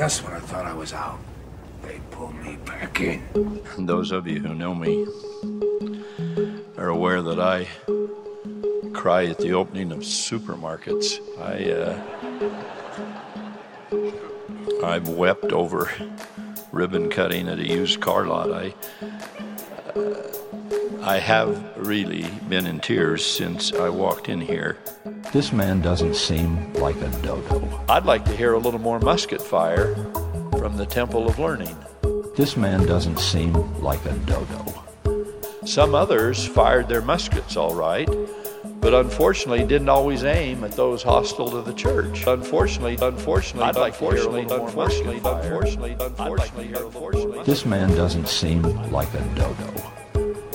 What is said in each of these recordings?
Just when I thought I was out, they pulled me back in. And those of you who know me are aware that I cry at the opening of supermarkets. I've wept over ribbon cutting at a used car lot. I have really been in tears since I walked in here. This man doesn't seem like a dodo. I'd like to hear a little more musket fire from the Temple of Learning. This man doesn't seem like a dodo. Some others fired their muskets all right, but unfortunately didn't always aim at those hostile to the church. Unfortunately, this man doesn't seem like a dodo.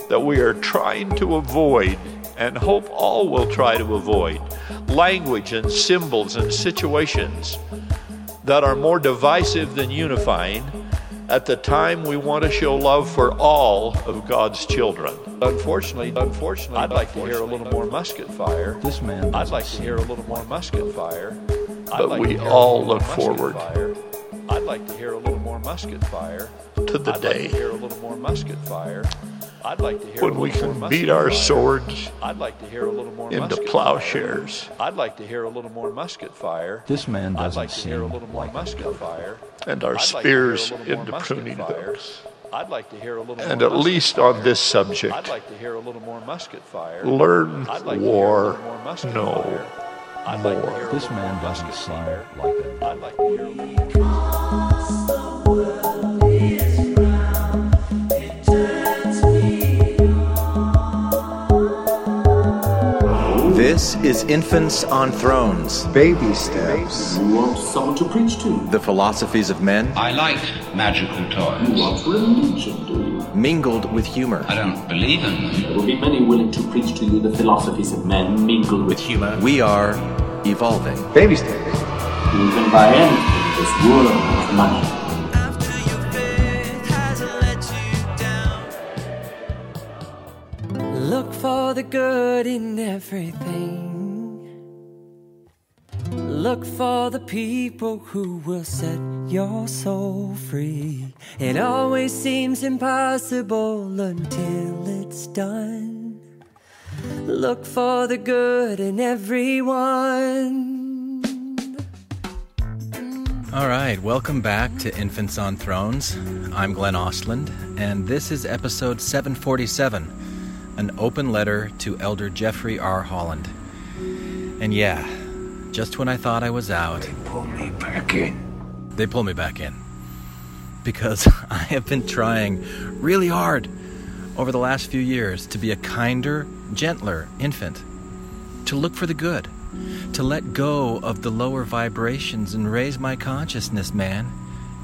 That we are trying to avoid, and hope all will try to avoid, language and symbols and situations that are more divisive than unifying at the time we want to show love for all of God's children. Unfortunately, I'd like to hear a little more musket fire. This man, I'd like to hear a little more musket fire. But we all look forward. I'd like to hear a little more musket fire to the day when we can beat our swords into plowshares. I'd like to hear a little more musket fire. This man doesn't seem like a dodo. And our spears into pruning hooks. I'd like to hear a little more. And at least on this subject, I'd like to hear a little more musket fire. Learn war, no more. This man doesn't seem like a dodo. I'd like to hear a little more. Because the world is round, it turns me on. This is Infants on Thrones. Baby steps. You want someone to preach to. The philosophies of men. I like magical toys. You want religion, do you? Mingled with humor. I don't believe in them. There will be many willing to preach to you the philosophies of men mingled with humor. We are evolving. Baby steps. You can buy anything. This world of money. After your faith has let you down. Look for the good in everything. Look for the people who will set your soul free. It always seems impossible until it's done. Look for the good in everyone. All right, welcome back to Infants on Thrones. I'm Glenn Ostlund, and this is episode 747, an open letter to Elder Jeffrey R. Holland. And yeah, just when I thought I was out... They pull me back in. Because I have been trying really hard over the last few years to be a kinder, gentler infant, to look for the good, to let go of the lower vibrations and raise my consciousness, man.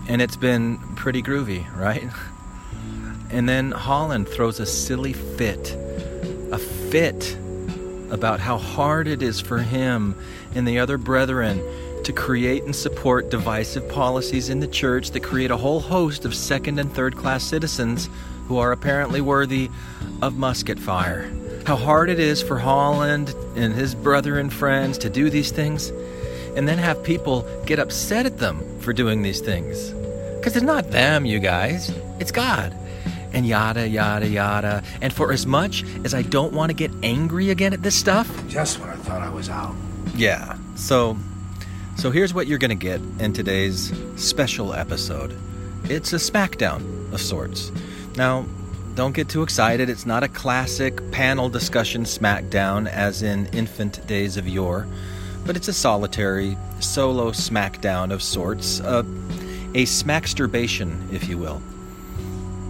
And it's been pretty groovy, right? And then Holland throws a silly fit. A fit about how hard it is for him and the other brethren to create and support divisive policies in the church that create a whole host of second and third class citizens who are apparently worthy of musket fire. How hard it is for Holland and his brother and friends to do these things, and then have people get upset at them for doing these things. Because it's not them, you guys. It's God. And yada, yada, yada. And for as much as I don't want to get angry again at this stuff... Just when I thought I was out. Yeah. So here's what you're going to get in today's special episode. It's a smackdown of sorts. Now... don't get too excited. It's not a classic panel discussion smackdown as in infant days of yore, but it's a solitary, solo smackdown of sorts, a smacksturbation, if you will.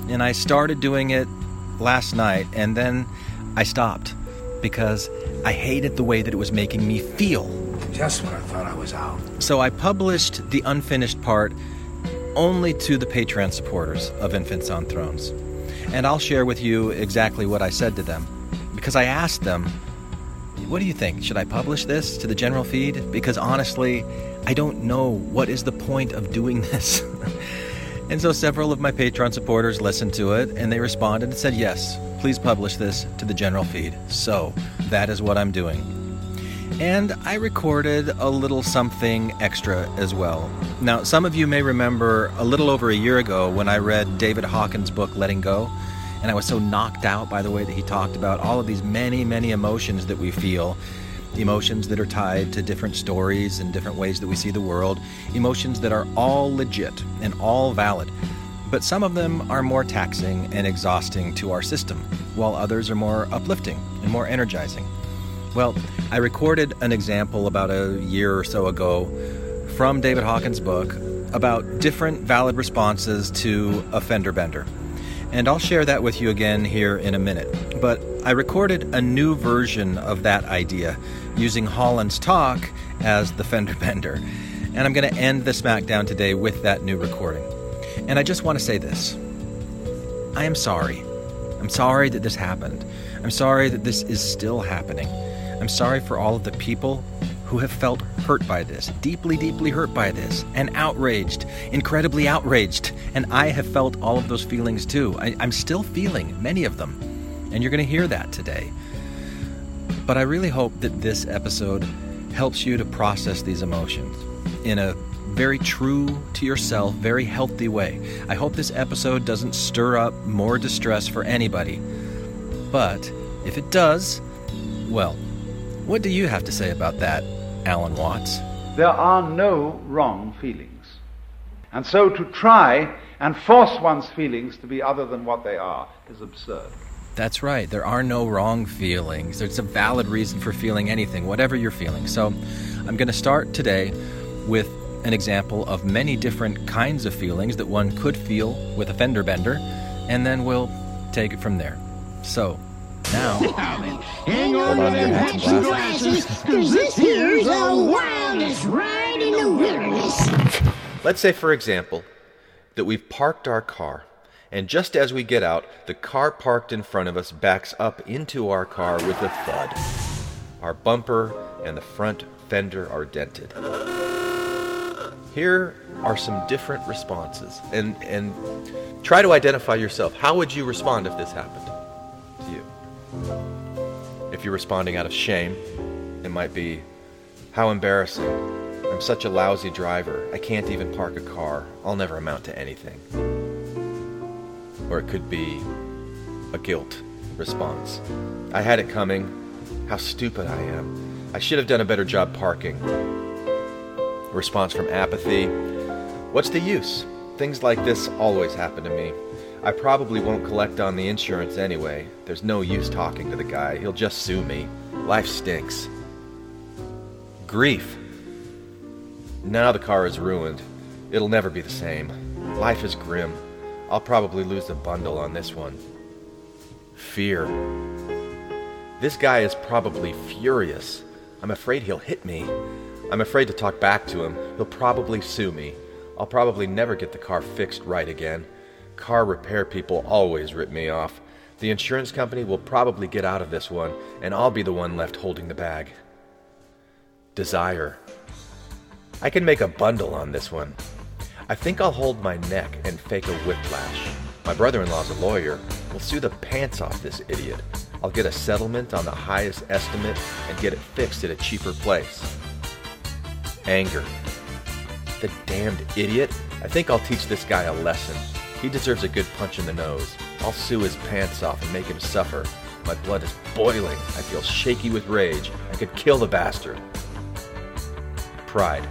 And I started doing it last night, and then I stopped because I hated the way that it was making me feel. Just when I thought I was out. So I published the unfinished part only to the Patreon supporters of Infants on Thrones. And I'll share with you exactly what I said to them. Because I asked them, what do you think? Should I publish this to the general feed? Because honestly, I don't know what is the point of doing this. And so several of my Patreon supporters listened to it, and they responded and said, yes, please publish this to the general feed. So that is what I'm doing. And I recorded a little something extra as well. Now, some of you may remember a little over a year ago when I read David Hawkins' book, Letting Go, and I was so knocked out by the way that he talked about all of these many, many emotions that we feel, emotions that are tied to different stories and different ways that we see the world, emotions that are all legit and all valid. But some of them are more taxing and exhausting to our system, while others are more uplifting and more energizing. Well, I recorded an example about a year or so ago from David Hawkins' book about different valid responses to a fender bender. And I'll share that with you again here in a minute. But I recorded a new version of that idea using Holland's talk as the fender bender. And I'm going to end the SmackDown today with that new recording. And I just want to say this. I am sorry. I'm sorry that this happened. I'm sorry that this is still happening. I'm sorry for all of the people who have felt hurt by this, deeply, deeply hurt by this, and outraged, incredibly outraged. And I have felt all of those feelings too. I'm still feeling many of them. And you're going to hear that today. But I really hope that this episode helps you to process these emotions in a very true to yourself, very healthy way. I hope this episode doesn't stir up more distress for anybody. But if it does, well, what do you have to say about that, Alan Watts? There are no wrong feelings. And so to try and force one's feelings to be other than what they are is absurd. That's right. There are no wrong feelings. There's a valid reason for feeling anything, whatever you're feeling. So I'm going to start today with an example of many different kinds of feelings that one could feel with a fender bender, and then we'll take it from there. So, now then, hang on to your hats and glasses, because this here's our wildest ride in the wilderness. Let's say, for example, that we've parked our car, and just as we get out, the car parked in front of us backs up into our car with a thud. Our bumper and the front fender are dented. Here are some different responses, and try to identify yourself. How would you respond if this happened to you? If you're responding out of shame, it might be, how embarrassing. I'm such a lousy driver. I can't even park a car. I'll never amount to anything. Or it could be a guilt response. I had it coming. How stupid I am. I should have done a better job parking. Response from apathy. What's the use? Things like this always happen to me. I probably won't collect on the insurance anyway. There's no use talking to the guy. He'll just sue me. Life stinks. Grief. Now the car is ruined. It'll never be the same. Life is grim. I'll probably lose the bundle on this one. Fear. This guy is probably furious. I'm afraid he'll hit me. I'm afraid to talk back to him. He'll probably sue me. I'll probably never get the car fixed right again. Car repair people always rip me off. The insurance company will probably get out of this one, and I'll be the one left holding the bag. Desire. I can make a bundle on this one. I think I'll hold my neck and fake a whiplash. My brother-in-law's a lawyer. We'll sue the pants off this idiot. I'll get a settlement on the highest estimate and get it fixed at a cheaper place. Anger. The damned idiot. I think I'll teach this guy a lesson. He deserves a good punch in the nose. I'll sue his pants off and make him suffer. My blood is boiling. I feel shaky with rage. I could kill the bastard. Pride.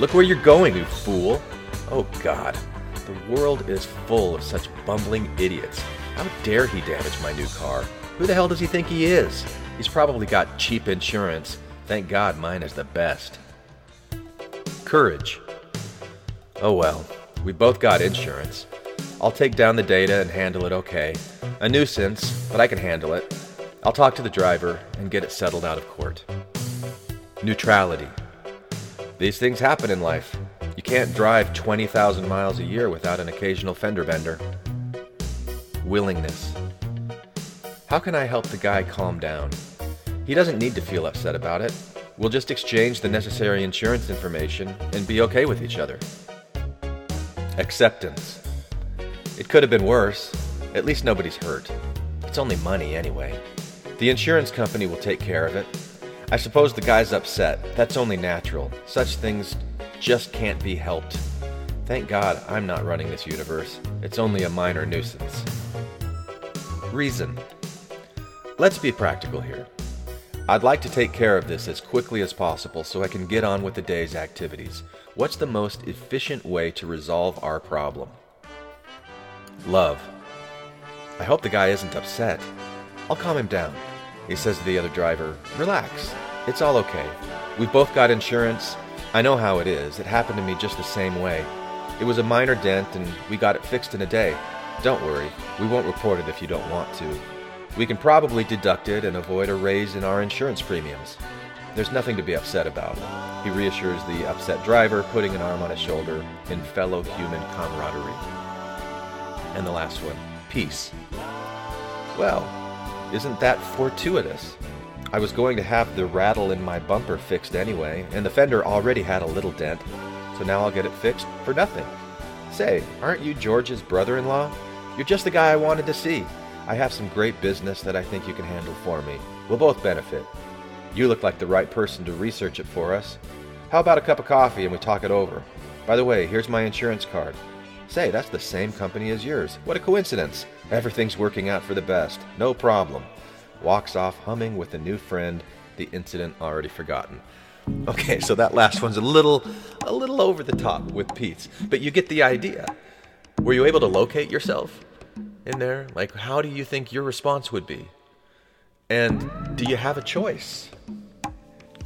Look where you're going, you fool. Oh God. The world is full of such bumbling idiots. How dare he damage my new car? Who the hell does he think he is? He's probably got cheap insurance. Thank God mine is the best. Courage. Oh well, we both got insurance. I'll take down the data and handle it okay. A nuisance, but I can handle it. I'll talk to the driver and get it settled out of court. Neutrality. These things happen in life. You can't drive 20,000 miles a year without an occasional fender bender. Willingness. How can I help the guy calm down? He doesn't need to feel upset about it. We'll just exchange the necessary insurance information and be okay with each other. Acceptance. It could have been worse. At least nobody's hurt. It's only money anyway. The insurance company will take care of it. I suppose the guy's upset. That's only natural. Such things just can't be helped. Thank God I'm not running this universe. It's only a minor nuisance. Reason. Let's be practical here. I'd like to take care of this as quickly as possible so I can get on with the day's activities. What's the most efficient way to resolve our problem? Love. I hope the guy isn't upset. I'll calm him down. He says to the other driver, "Relax. It's all okay. We've both got insurance. I know how it is. It happened to me just the same way. It was a minor dent and we got it fixed in a day. Don't worry. We won't report it if you don't want to. We can probably deduct it and avoid a raise in our insurance premiums. There's nothing to be upset about." He reassures the upset driver, putting an arm on his shoulder in fellow human camaraderie. And the last one, peace. Well, isn't that fortuitous? I was going to have the rattle in my bumper fixed anyway, and the fender already had a little dent, so now I'll get it fixed for nothing. Say, aren't you George's brother-in-law? You're just the guy I wanted to see. I have some great business that I think you can handle for me. We'll both benefit. You look like the right person to research it for us. How about a cup of coffee and we talk it over? By the way, here's my insurance card. Say, that's the same company as yours. What a coincidence. Everything's working out for the best. No problem. Walks off humming with a new friend, the incident already forgotten. Okay, so that last one's a little over the top with Pete's, but you get the idea. Were you able to locate yourself in there? Like, how do you think your response would be? And do you have a choice?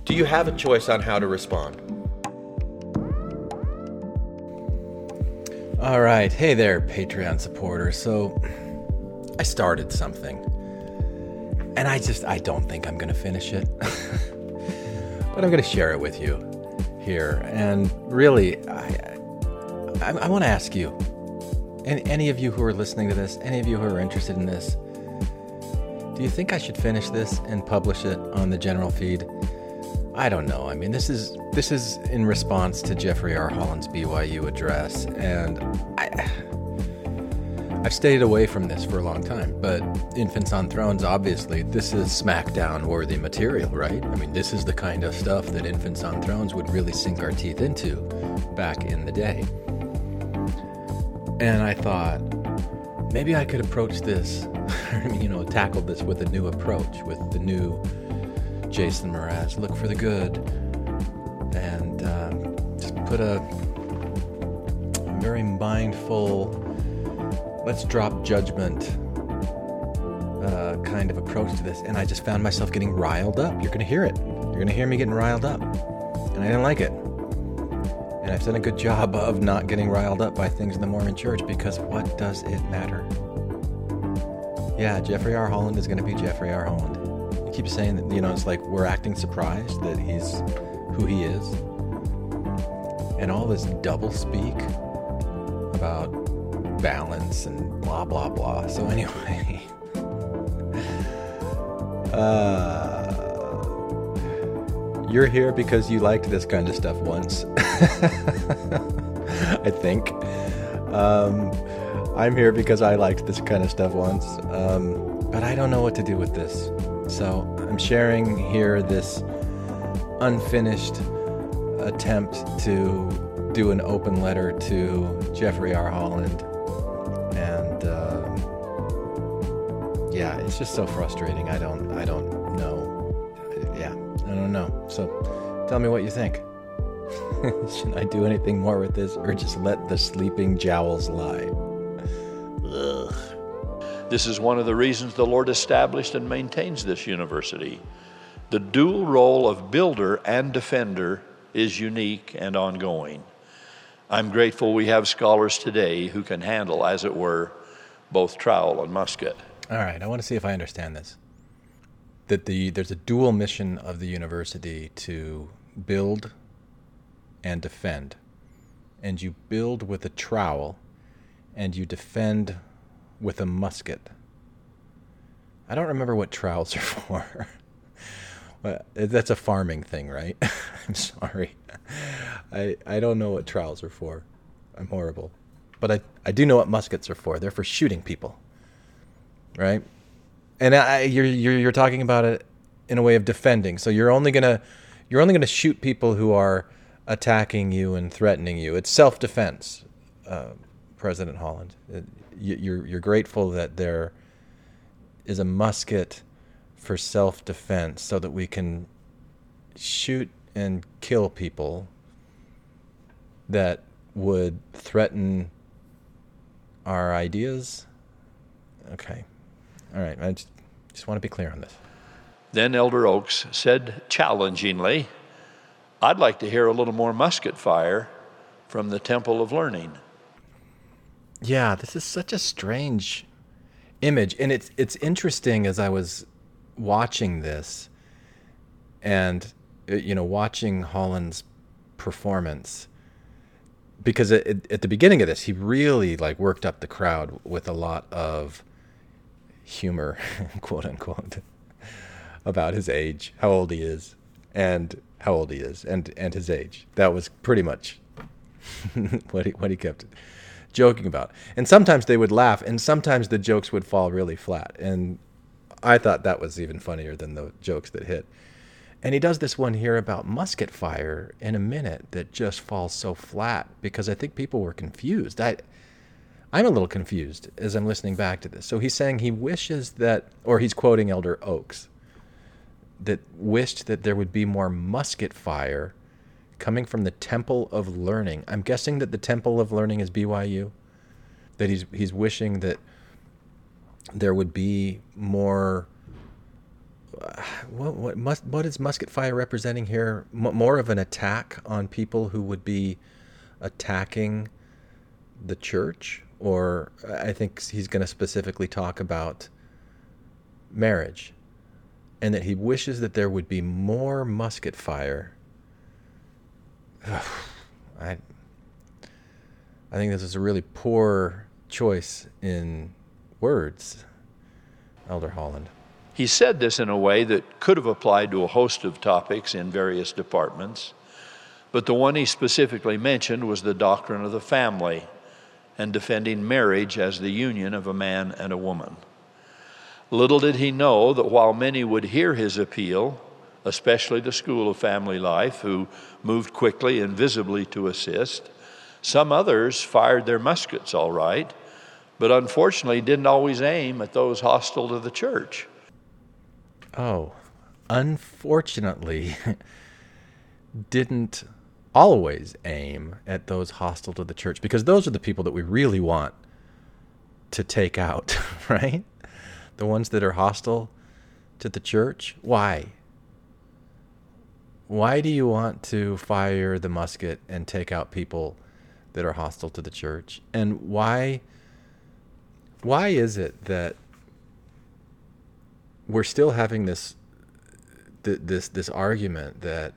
Do you have a choice on how to respond? All right. Hey there, Patreon supporters. So I started something and I don't think I'm going to finish it, but I'm going to share it with you here. And really, I want to ask you, and any of you who are listening to this, any of you who are interested in this, do you think I should finish this and publish it on the general feed? I don't know. I mean, this is in response to Jeffrey R. Holland's BYU address, and I've stayed away from this for a long time, but Infants on Thrones, obviously, this is smackdown-worthy material, right? I mean, this is the kind of stuff that Infants on Thrones would really sink our teeth into back in the day. And I thought, maybe I could approach this, tackle this with a new approach, with the new Jason Mraz, look for the good, and just put a very mindful, let's drop judgment kind of approach to this. And I just found myself getting riled up. You're going to hear it. You're going to hear me getting riled up. And I didn't like it. And I've done a good job of not getting riled up by things in the Mormon church, because what does it matter? Yeah, Jeffrey R. Holland is going to be Jeffrey R. Holland. You keep saying that, it's like we're acting surprised that he's who he is. And all this double speak about balance and blah, blah, blah. So anyway, you're here because you liked this kind of stuff once. I think. I'm here because I liked this kind of stuff once. But I don't know what to do with this. So I'm sharing here this unfinished attempt to do an open letter to Jeffrey R. Holland. And yeah, it's just so frustrating. I don't know. I don't know. So tell me what you think. Should I do anything more with this, or just let the sleeping jowls lie? Ugh. This is one of the reasons the Lord established and maintains this university. The dual role of builder and defender is unique and ongoing. I'm grateful we have scholars today who can handle, as it were, both trowel and musket. All right, I want to see if I understand this. That there's a dual mission of the university to build and defend. And you build with a trowel, and you defend with a musket. I don't remember what trowels are for. Well, that's a farming thing, right? I'm sorry. I don't know what trowels are for. I'm horrible. But I do know what muskets are for. They're for shooting people, right? And you're talking about it in a way of defending. So you're only gonna shoot people who are attacking you and threatening you. It's self-defense, President Holland. You're grateful that there is a musket for self-defense so that we can shoot and kill people that would threaten our ideas. Okay. All right. I just want to be clear on this. Then Elder Oaks said challengingly, I'd like to hear a little more musket fire from the Temple of Learning. Yeah, this is such a strange image. And it's interesting as I was watching this and, you know, watching Holland's performance, because at the beginning of this, he really like worked up the crowd with a lot of humor, quote unquote, about his age, how old he is and his age. That was pretty much what he kept joking about. And sometimes they would laugh, and sometimes the jokes would fall really flat. And I thought that was even funnier than the jokes that hit. And he does this one here about musket fire in a minute that just falls so flat because I think people were confused. I'm a little confused as I'm listening back to this. So he's saying he wishes that, or he's quoting Elder Oaks, that wished that there would be more musket fire coming from the Temple of Learning. I'm guessing that the Temple of Learning is BYU, that he's wishing that there would be more... What is musket fire representing here? More of an attack on people who would be attacking the church? Or I think he's going to specifically talk about marriage, and that he wishes that there would be more musket fire. Ugh, I think this is a really poor choice in words, Elder Holland. He said this in a way that could have applied to a host of topics in various departments, but the one he specifically mentioned was the doctrine of the family and defending marriage as the union of a man and a woman. Little did he know that while many would hear his appeal, especially the School of Family Life, who moved quickly and visibly to assist, some others fired their muskets all right, but unfortunately didn't always aim at those hostile to the church. Oh, unfortunately, didn't always aim at those hostile to the church, because those are the people that we really want to take out, right? The ones that are hostile to the church. Why? Why do you want to fire the musket and take out people that are hostile to the church? And why is it that we're still having this argument that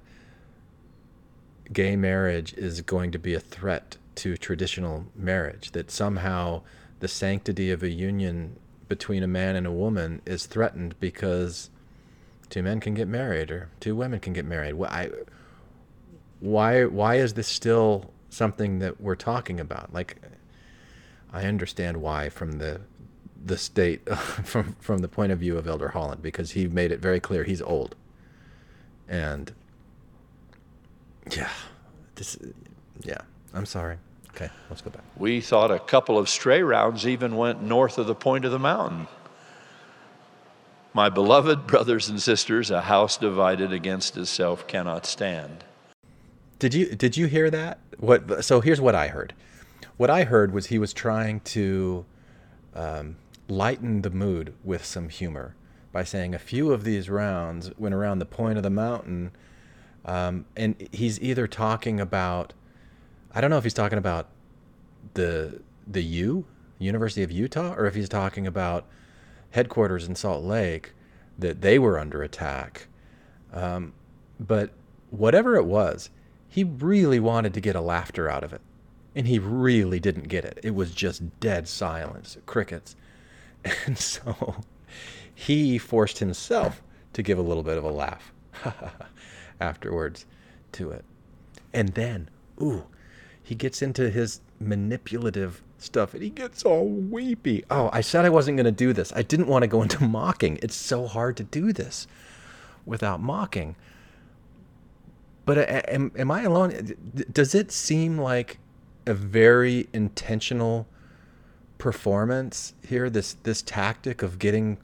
gay marriage is going to be a threat to traditional marriage, that somehow the sanctity of a union between a man and a woman is threatened because two men can get married or two women can get married? Why is this still something that we're talking about? Like, I understand why from the state, from the point of view of Elder Holland, because he made it very clear he's old. And I'm sorry. Okay, let's go back. We thought a couple of stray rounds even went north of the point of the mountain. My beloved brothers and sisters, a house divided against itself cannot stand. Did you hear that? So here's what I heard. What I heard was he was trying to lighten the mood with some humor by saying a few of these rounds went around the point of the mountain, and he's either talking about, I don't know if he's talking about the University of Utah, or if he's talking about headquarters in Salt Lake, that they were under attack. But whatever it was, he really wanted to get a laughter out of it. And he really didn't get it. It was just dead silence, crickets. And so he forced himself to give a little bit of a laugh afterwards to it. And then, he gets into his manipulative stuff and he gets all weepy. Oh, I said I wasn't going to do this. I didn't want to go into mocking. It's so hard to do this without mocking. But am I alone? Does it seem like a very intentional performance here, this tactic of getting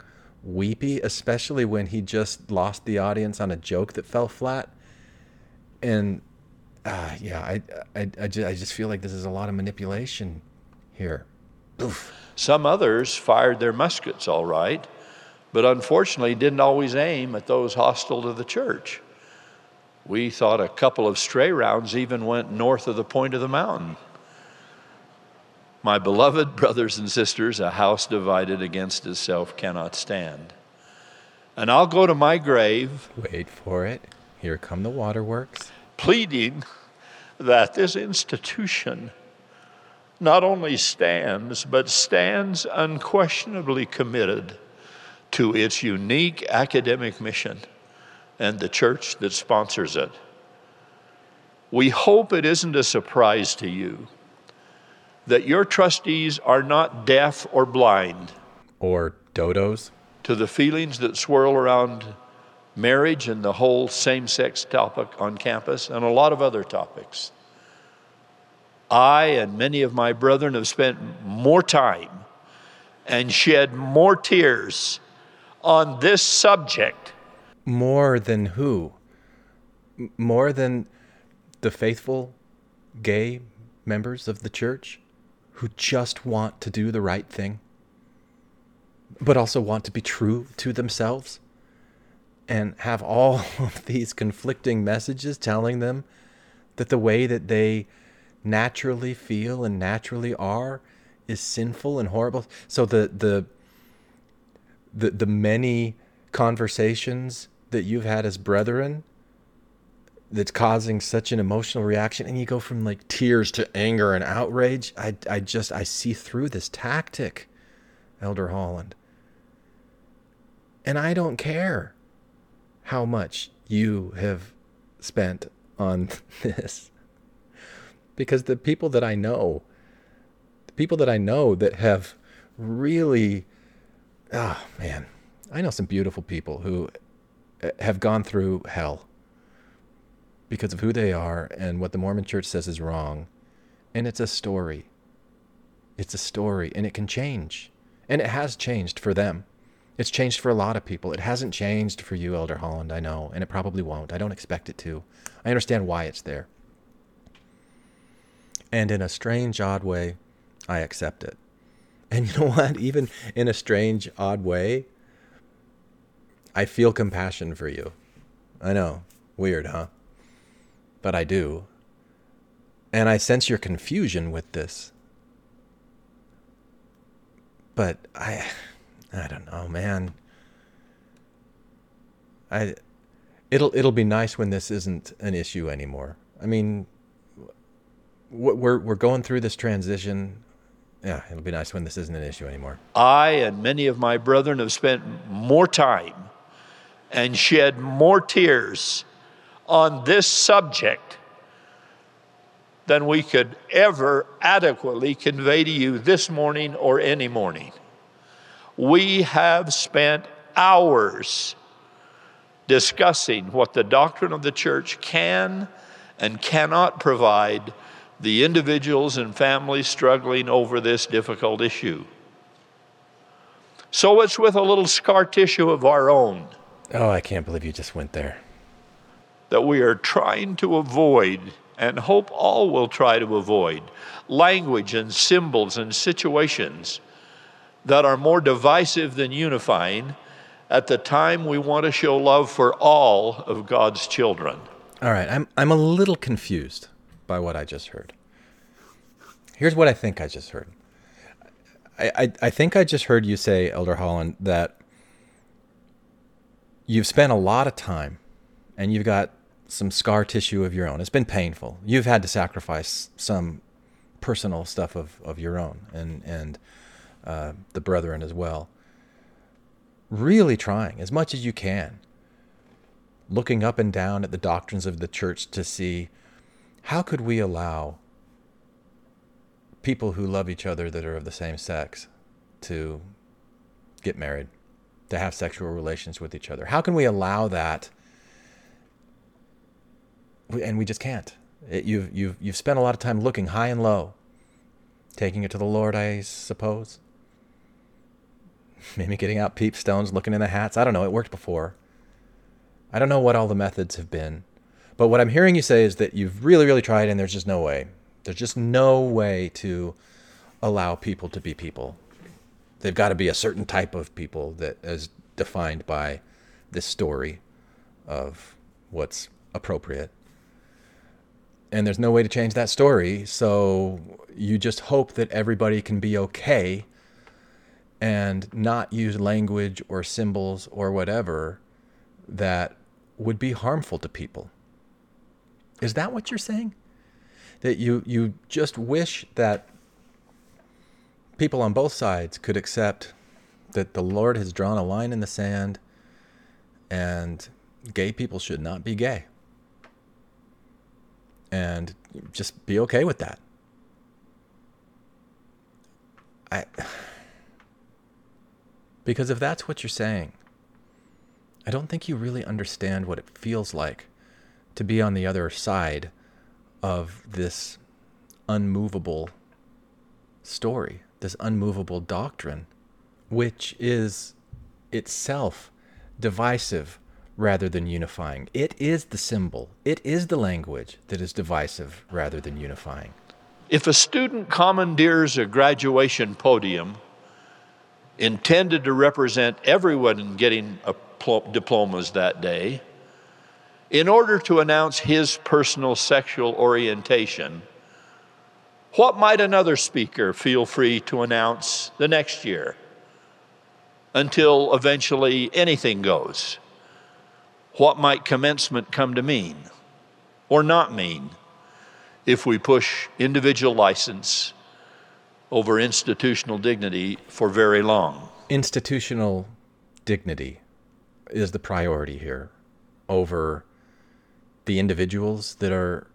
weepy, especially when he just lost the audience on a joke that fell flat? And I just feel like this is a lot of manipulation here. Oof. Some others fired their muskets all right, but unfortunately didn't always aim at those hostile to the church. We thought a couple of stray rounds even went north of the point of the mountain. My beloved brothers and sisters, a house divided against itself cannot stand. And I'll go to my grave. Wait for it. Here come the waterworks. Pleading that this institution not only stands, but stands unquestionably committed to its unique academic mission and the church that sponsors it. We hope it isn't a surprise to you that your trustees are not deaf or blind. Or dodos. To the feelings that swirl around marriage and the whole same-sex topic on campus and a lot of other topics. I and many of my brethren have spent more time and shed more tears on this subject. More than who? More than the faithful gay members of the church who just want to do the right thing, but also want to be true to themselves and have all of these conflicting messages telling them that the way that they naturally feel and naturally are is sinful and horrible. So the many conversations that you've had as brethren that's causing such an emotional reaction, and you go from like tears to anger and outrage. I see through this tactic, Elder Holland. And I don't care how much you have spent on this, because the people that I know that have really, I know some beautiful people who have gone through hell because of who they are and what the Mormon church says is wrong. And it's a story. It's a story, and it can change. And it has changed for them. It's changed for a lot of people. It hasn't changed for you, Elder Holland, I know, and it probably won't. I don't expect it to. I understand why it's there. And in a strange, odd way, I accept it. And you know what? Even in a strange, odd way, I feel compassion for you. I know. Weird, huh? But I do. And I sense your confusion with this. But I don't know, man. It'll be nice when this isn't an issue anymore. I mean, we're going through this transition. Yeah, it'll be nice when this isn't an issue anymore. I and many of my brethren have spent more time and shed more tears on this subject than we could ever adequately convey to you this morning or any morning. We have spent hours discussing what the doctrine of the church can and cannot provide the individuals and families struggling over this difficult issue. So it's with a little scar tissue of our own. Oh, I can't believe you just went there. That we are trying to avoid, and hope all will try to avoid, language and symbols and situations that are more divisive than unifying at the time we want to show love for all of God's children. All right, I'm a little confused by what I just heard. Here's what I think I just heard. I think I just heard you say, Elder Holland, that you've spent a lot of time and you've got some scar tissue of your own. It's been painful. You've had to sacrifice some personal stuff of your own and the brethren as well. Really trying as much as you can, looking up and down at the doctrines of the church to see how could we allow people who love each other that are of the same sex to get married to have sexual relations with each other. How can we allow that? And we just can't. You've spent a lot of time looking high and low, taking it to the Lord, I suppose. Maybe getting out peep stones, looking in the hats. I don't know. It worked before. I don't know what all the methods have been. But what I'm hearing you say is that you've really, really tried, and there's just no way. There's just no way to allow people to be people. They've got to be a certain type of people that is defined by this story of what's appropriate. And there's no way to change that story. So you just hope that everybody can be okay and not use language or symbols or whatever that would be harmful to people. Is that what you're saying? That you just wish that people on both sides could accept that the Lord has drawn a line in the sand and gay people should not be gay. And just be okay with that. Because if that's what you're saying, I don't think you really understand what it feels like to be on the other side of this unmovable story, this unmovable doctrine, which is itself divisive rather than unifying. It is the symbol. It is the language that is divisive rather than unifying. If a student commandeers a graduation podium intended to represent everyone getting diplomas that day, in order to announce his personal sexual orientation, what might another speaker feel free to announce the next year, until eventually anything goes? What might commencement come to mean or not mean if we push individual license over institutional dignity for very long? Institutional dignity is the priority here over the individuals that are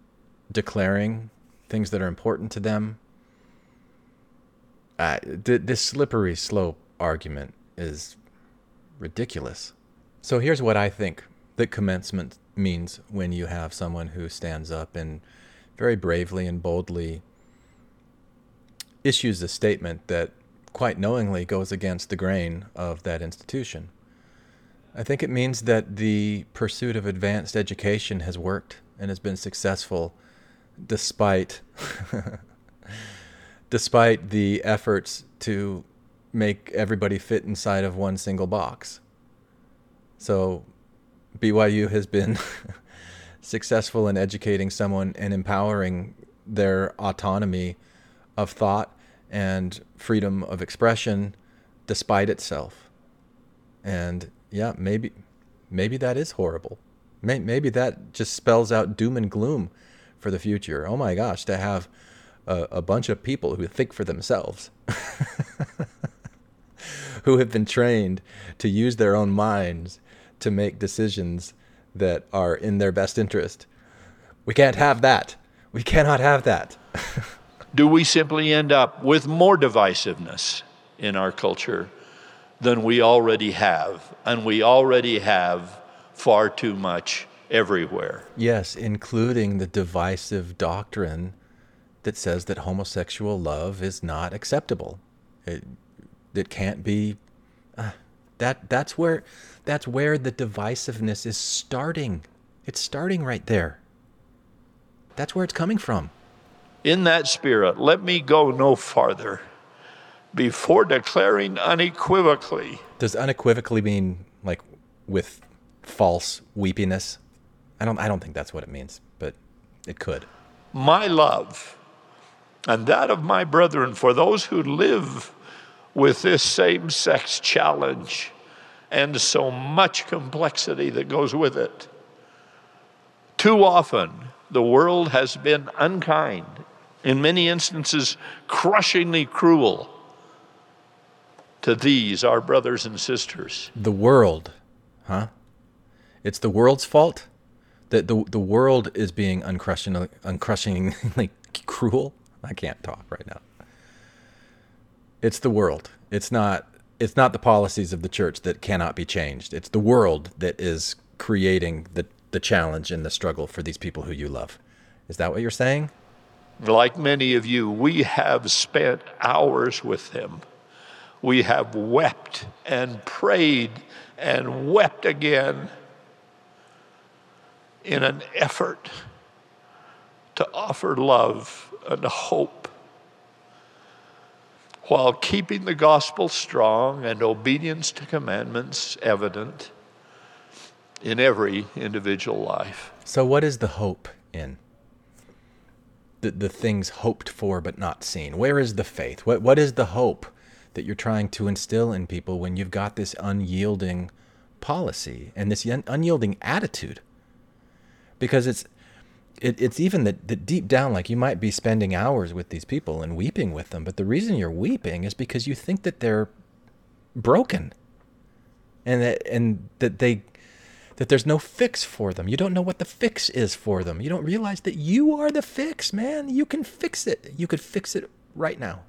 declaring things that are important to them. This slippery slope argument is ridiculous. So here's what I think that commencement means when you have someone who stands up and very bravely and boldly issues a statement that quite knowingly goes against the grain of that institution. I think it means that the pursuit of advanced education has worked and has been successful despite the efforts to make everybody fit inside of one single box. So BYU has been successful in educating someone and empowering their autonomy of thought and freedom of expression despite itself. And yeah, maybe that is horrible. Maybe that just spells out doom and gloom for the future. Oh my gosh, to have a bunch of people who think for themselves, who have been trained to use their own minds to make decisions that are in their best interest. We can't have that. We cannot have that. Do we simply end up with more divisiveness in our culture than we already have? And we already have far too much everywhere. Yes, including the divisive doctrine that says that homosexual love is not acceptable. It can't be. That's where the divisiveness is starting. It's starting right there. That's where it's coming from. In that spirit, let me go no farther before declaring unequivocally. Does unequivocally mean like with false weepiness? I don't think that's what it means, but it could. My love and that of my brethren for those who live with this same-sex challenge and so much complexity that goes with it. Too often, the world has been unkind, in many instances, crushingly cruel to these, our brothers and sisters. The world, huh? It's the world's fault that the world is being uncrushingly cruel? I can't talk right now. It's the world. It's not it's not the policies of the church that cannot be changed. It's the world that is creating the challenge and the struggle for these people who you love. Is that what you're saying? Like many of you, we have spent hours with them. We have wept and prayed and wept again in an effort to offer love and hope while keeping the gospel strong and obedience to commandments evident in every individual life. So what is the hope in? The things hoped for but not seen. Where is the faith? What is the hope that you're trying to instill in people when you've got this unyielding policy and this unyielding attitude? Because it's even that deep down, like, you might be spending hours with these people and weeping with them, but the reason you're weeping is because you think that they're broken and that there's no fix for them. You don't know what the fix is for them. You don't realize that you are the fix, man. You can fix it. You could fix it right now.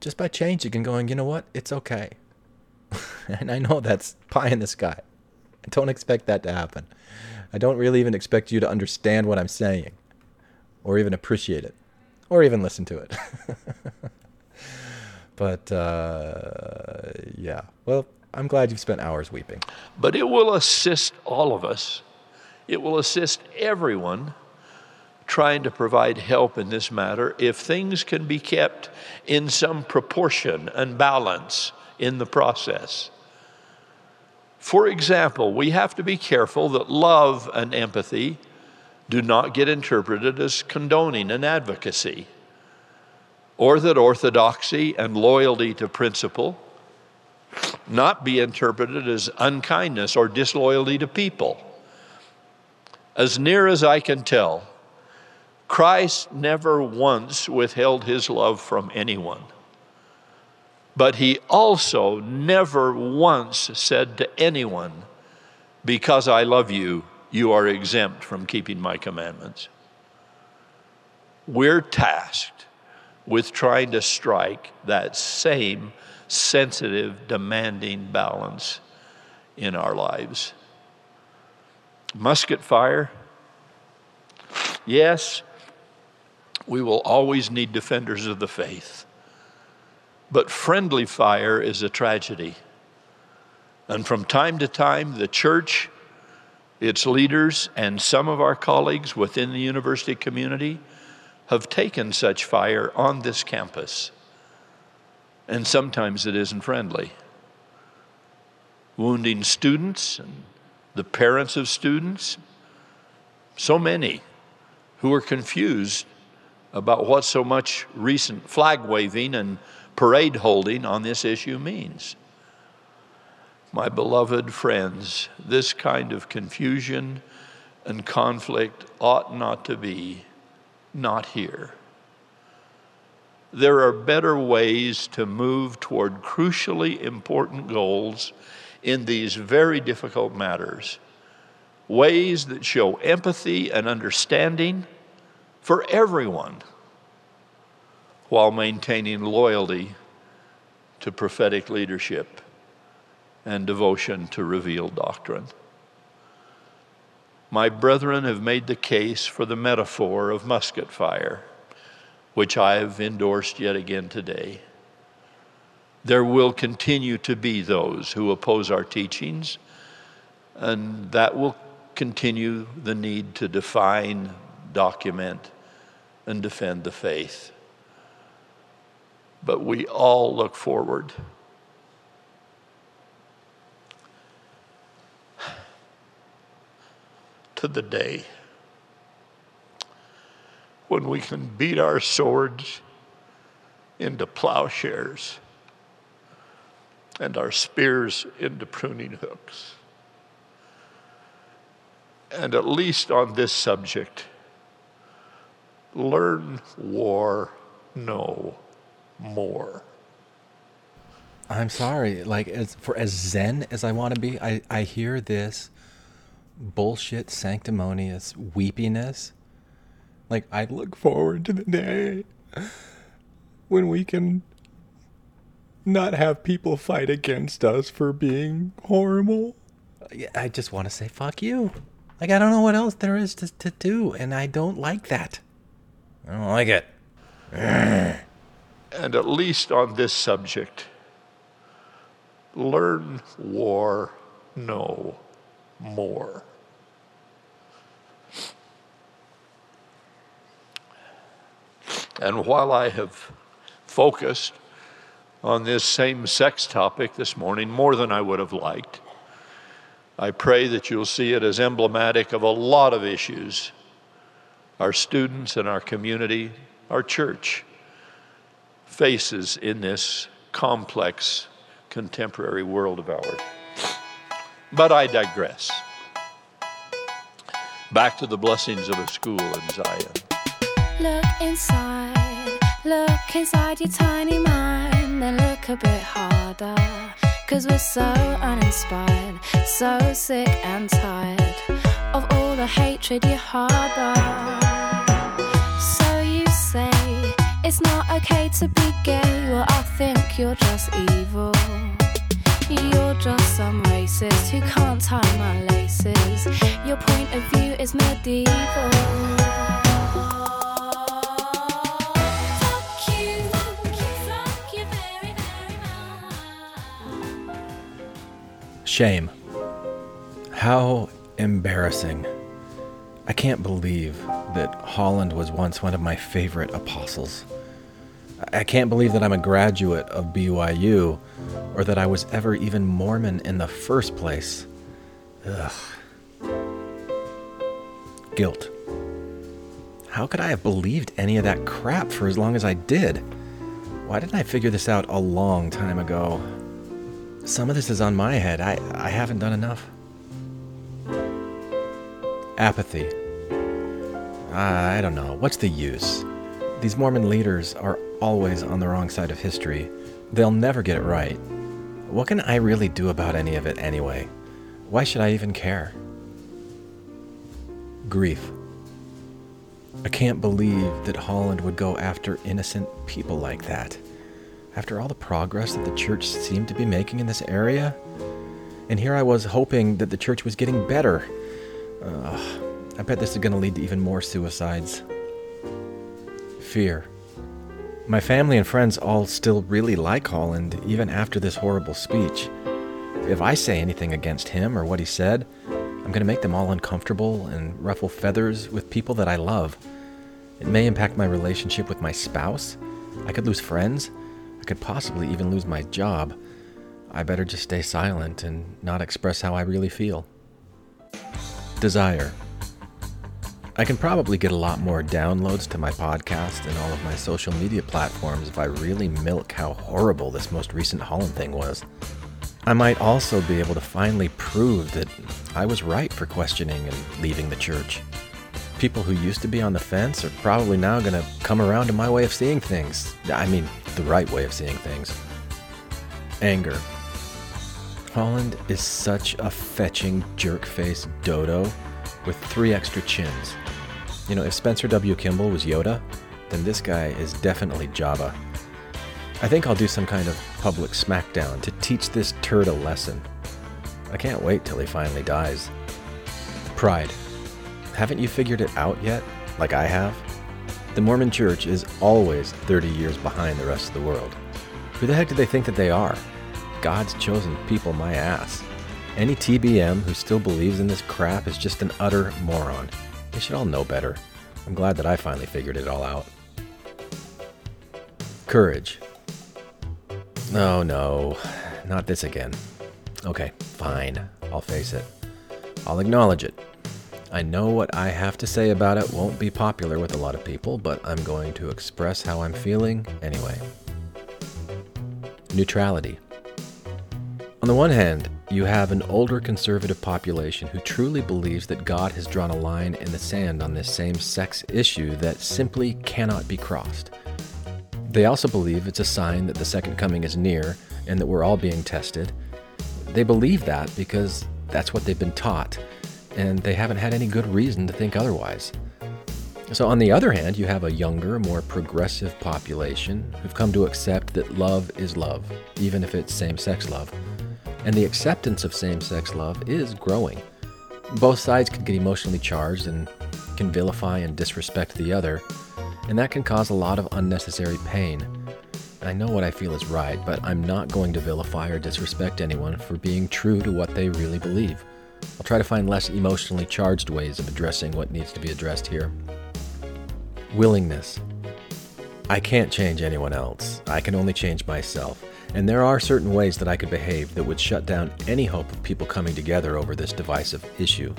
Just by changing and going, you know what? It's okay. And I know that's pie in the sky. I don't expect that to happen. I don't really even expect you to understand what I'm saying or even appreciate it or even listen to it. But, yeah, well, I'm glad you've spent hours weeping. But it will assist all of us. It will assist everyone trying to provide help in this matter if things can be kept in some proportion and balance in the process. For example, we have to be careful that love and empathy do not get interpreted as condoning and advocacy, or that orthodoxy and loyalty to principle not be interpreted as unkindness or disloyalty to people. As near as I can tell, Christ never once withheld his love from anyone, but he also never once said to anyone, because I love you, you are exempt from keeping my commandments. We're tasked with trying to strike that same sensitive, demanding balance in our lives. Musket fire. Yes, we will always need defenders of the faith, but friendly fire is a tragedy. And from time to time, the church, its leaders, and some of our colleagues within the university community have taken such fire on this campus. And sometimes it isn't friendly, wounding students and the parents of students, so many who are confused about what so much recent flag waving and parade holding on this issue means. My beloved friends, this kind of confusion and conflict ought not to be, not here. There are better ways to move toward crucially important goals in these very difficult matters, ways that show empathy and understanding for everyone while maintaining loyalty to prophetic leadership and devotion to revealed doctrine. My brethren have made the case for the metaphor of musket fire, which I have endorsed yet again today. There will continue to be those who oppose our teachings, and that will continue the need to define, document, and defend the faith. But we all look forward to the day when we can beat our swords into plowshares and our spears into pruning hooks. And at least on this subject, learn war no more. I'm sorry, like, as zen as I want to be, I hear this bullshit sanctimonious weepiness. Like, I look forward to the day when we can not have people fight against us for being horrible. I just want to say fuck you. Like, I don't know what else there is to do, and I don't like that. I don't like it. And at least on this subject, learn war no more. And while I have focused on this same-sex topic this morning more than I would have liked, I pray that you'll see it as emblematic of a lot of issues our students and our community, our church, faces in this complex contemporary world of ours. But I digress. Back to the blessings of a school in Zion. Look inside your tiny mind, and look a bit harder, 'cause we're so uninspired, so sick and tired of all the hatred you harbor. So you say it's not okay to be gay. Well, I think you're just evil. You're just some racist who can't tie my laces. Your point of view is medieval. Shame. How embarrassing. I can't believe that Holland was once one of my favorite apostles. I can't believe that I'm a graduate of BYU, or that I was ever even Mormon in the first place. Ugh. Guilt. How could I have believed any of that crap for as long as I did? Why didn't I figure this out a long time ago? Some of this is on my head. I haven't done enough. Apathy. I don't know. What's the use? These Mormon leaders are always on the wrong side of history. They'll never get it right. What can I really do about any of it anyway? Why should I even care? Grief. I can't believe that Holland would go after innocent people like that. After all the progress that the church seemed to be making in this area, and here I was hoping that the church was getting better. I bet this is going to lead to even more suicides. Fear. My family and friends all still really like Holland, even after this horrible speech. If I say anything against him or what he said, I'm going to make them all uncomfortable and ruffle feathers with people that I love. It may impact my relationship with my spouse. I could lose friends. Could possibly even lose my job. I better just stay silent and not express how I really feel. Desire. I can probably get a lot more downloads to my podcast and all of my social media platforms if I really milk how horrible this most recent Holland thing was. I might also be able to finally prove that I was right for questioning and leaving the church. People who used to be on the fence are probably now going to come around to my way of seeing things. I mean, the right way of seeing things. Anger. Holland is such a fetching jerk-faced dodo with 3 extra chins. You know, if Spencer W. Kimball was Yoda, then this guy is definitely Jabba. I think I'll do some kind of public smackdown to teach this turd a lesson. I can't wait till he finally dies. Pride. Haven't you figured it out yet, like I have? The Mormon Church is always 30 years behind the rest of the world. Who the heck do they think that they are? God's chosen people, my ass. Any TBM who still believes in this crap is just an utter moron. They should all know better. I'm glad that I finally figured it all out. Courage. Oh no, not this again. Okay, fine. I'll face it. I'll acknowledge it. I know what I have to say about it won't be popular with a lot of people, but I'm going to express how I'm feeling anyway. Neutrality. On the one hand, you have an older conservative population who truly believes that God has drawn a line in the sand on this same-sex issue that simply cannot be crossed. They also believe it's a sign that the second coming is near and that we're all being tested. They believe that because that's what they've been taught, and they haven't had any good reason to think otherwise. So on the other hand, you have a younger, more progressive population who've come to accept that love is love, even if it's same-sex love. And the acceptance of same-sex love is growing. Both sides can get emotionally charged and can vilify and disrespect the other, and that can cause a lot of unnecessary pain. I know what I feel is right, but I'm not going to vilify or disrespect anyone for being true to what they really believe. I'll try to find less emotionally charged ways of addressing what needs to be addressed here. Willingness. I can't change anyone else. I can only change myself. And there are certain ways that I could behave that would shut down any hope of people coming together over this divisive issue.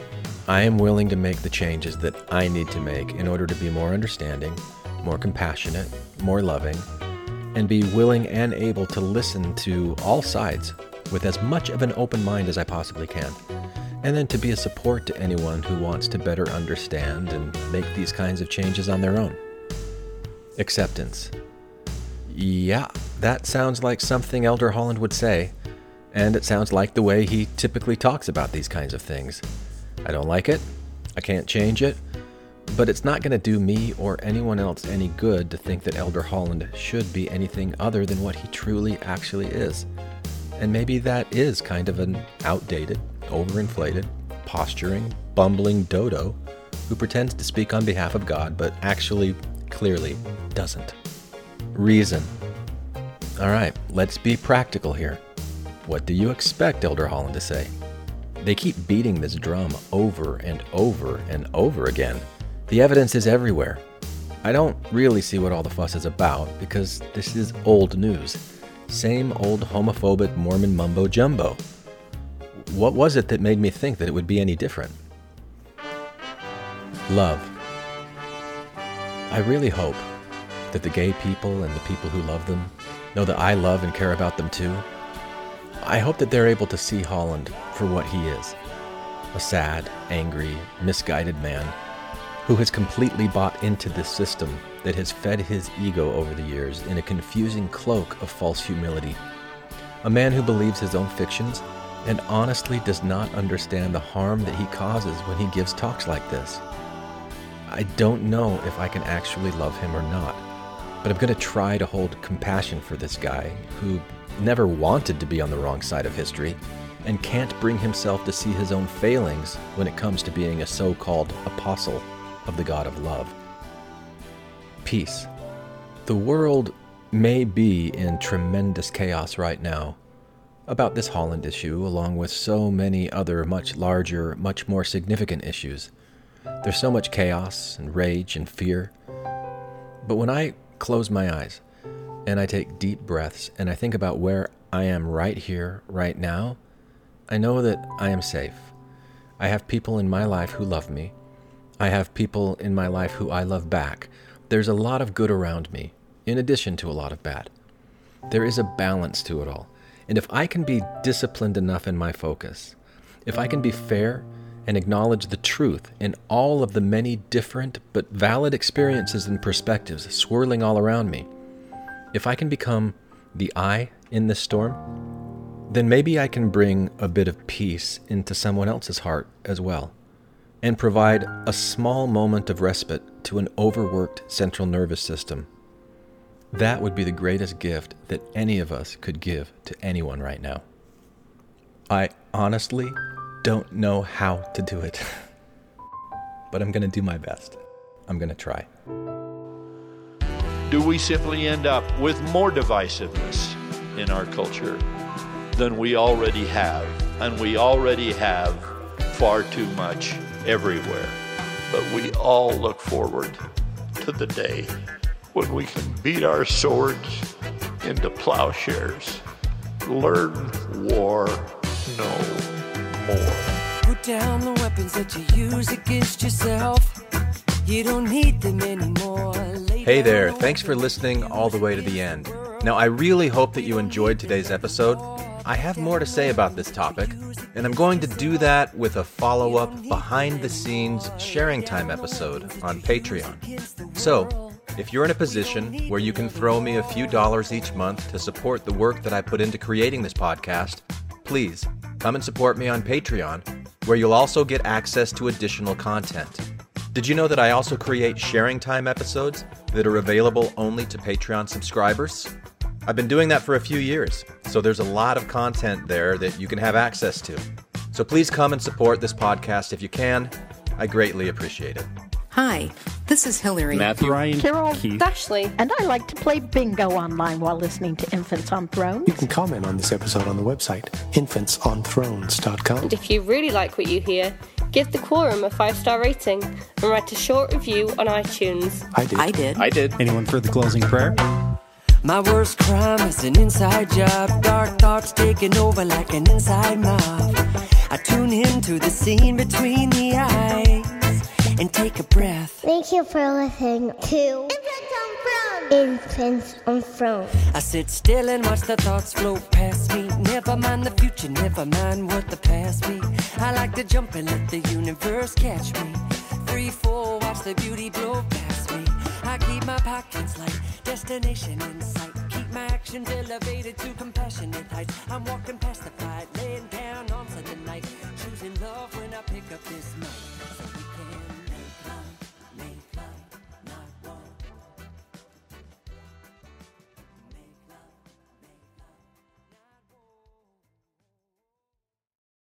I am willing to make the changes that I need to make in order to be more understanding, more compassionate, more loving, and be willing and able to listen to all sides with as much of an open mind as I possibly can. And then to be a support to anyone who wants to better understand and make these kinds of changes on their own. Acceptance. Yeah, that sounds like something Elder Holland would say, and it sounds like the way he typically talks about these kinds of things. I don't like it, I can't change it, but it's not going to do me or anyone else any good to think that Elder Holland should be anything other than what he truly actually is. And maybe that is kind of an outdated, overinflated, posturing, bumbling dodo who pretends to speak on behalf of God, but actually, clearly, doesn't. Reason. All right, let's be practical here. What do you expect Elder Holland to say? They keep beating this drum over and over and over again. The evidence is everywhere. I don't really see what all the fuss is about because this is old news. Same old homophobic Mormon mumbo jumbo. What was it that made me think that it would be any different? Love. I really hope that the gay people and the people who love them know that I love and care about them too. I hope that they're able to see Holland for what he is, a sad, angry, misguided man who has completely bought into this system that has fed his ego over the years in a confusing cloak of false humility, a man who believes his own fictions and honestly does not understand the harm that he causes when he gives talks like this. I don't know if I can actually love him or not, but I'm going to try to hold compassion for this guy who never wanted to be on the wrong side of history and can't bring himself to see his own failings when it comes to being a so-called apostle of the God of love. Peace. The world may be in tremendous chaos right now about this Holland issue, along with so many other much larger, much more significant issues. There's so much chaos and rage and fear. But when I close my eyes and I take deep breaths and I think about where I am right here, right now, I know that I am safe. I have people in my life who love me. I have people in my life who I love back. There's a lot of good around me, in addition to a lot of bad. There is a balance to it all. And if I can be disciplined enough in my focus, if I can be fair and acknowledge the truth in all of the many different but valid experiences and perspectives swirling all around me, if I can become the eye in this storm, then maybe I can bring a bit of peace into someone else's heart as well, and provide a small moment of respite to an overworked central nervous system. That would be the greatest gift that any of us could give to anyone right now. I honestly don't know how to do it, but I'm going to do my best. I'm going to try. Do we simply end up with more divisiveness in our culture than we already have? And we already have far too much everywhere. But we all look forward to the day when we can beat our swords into plowshares. Learn war no more. Put down the weapons that you use against yourself. You don't need them anymore. Hey there, thanks for listening all the way to the end. Now, I really hope that you enjoyed today's episode. I have more to say about this topic, and I'm going to do that with a follow-up behind-the-scenes sharing time episode on Patreon. So, if you're in a position where you can throw me a few dollars each month to support the work that I put into creating this podcast, please come and support me on Patreon, where you'll also get access to additional content. Did you know that I also create sharing time episodes that are available only to Patreon subscribers? I've been doing that for a few years, so there's a lot of content there that you can have access to. So please come and support this podcast if you can. I greatly appreciate it. Hi, this is Hillary, Matthew, Ryan, Carol, Keith, Ashley, and I like to play bingo online while listening to Infants on Thrones. You can comment on this episode on the website, infantsonthrones.com. And if you really like what you hear, give The Quorum a 5-star rating and write a short review on iTunes. I did. Anyone for the closing prayer? My worst crime is an inside job. Dark thoughts taking over like an inside mob. I tune in to the scene between the eyes and take a breath. Thank you for listening to Infants on Thrones. I sit still and watch the thoughts float past me. Never mind the future, never mind what the past be. I like to jump and let the universe catch me. 3, 4, watch the beauty blow past me. I keep my pockets light, destination in sight. Keep my actions elevated to compassionate heights. I'm walking past the fight, laying down arms of the night. Choosing love when I pick up this mic.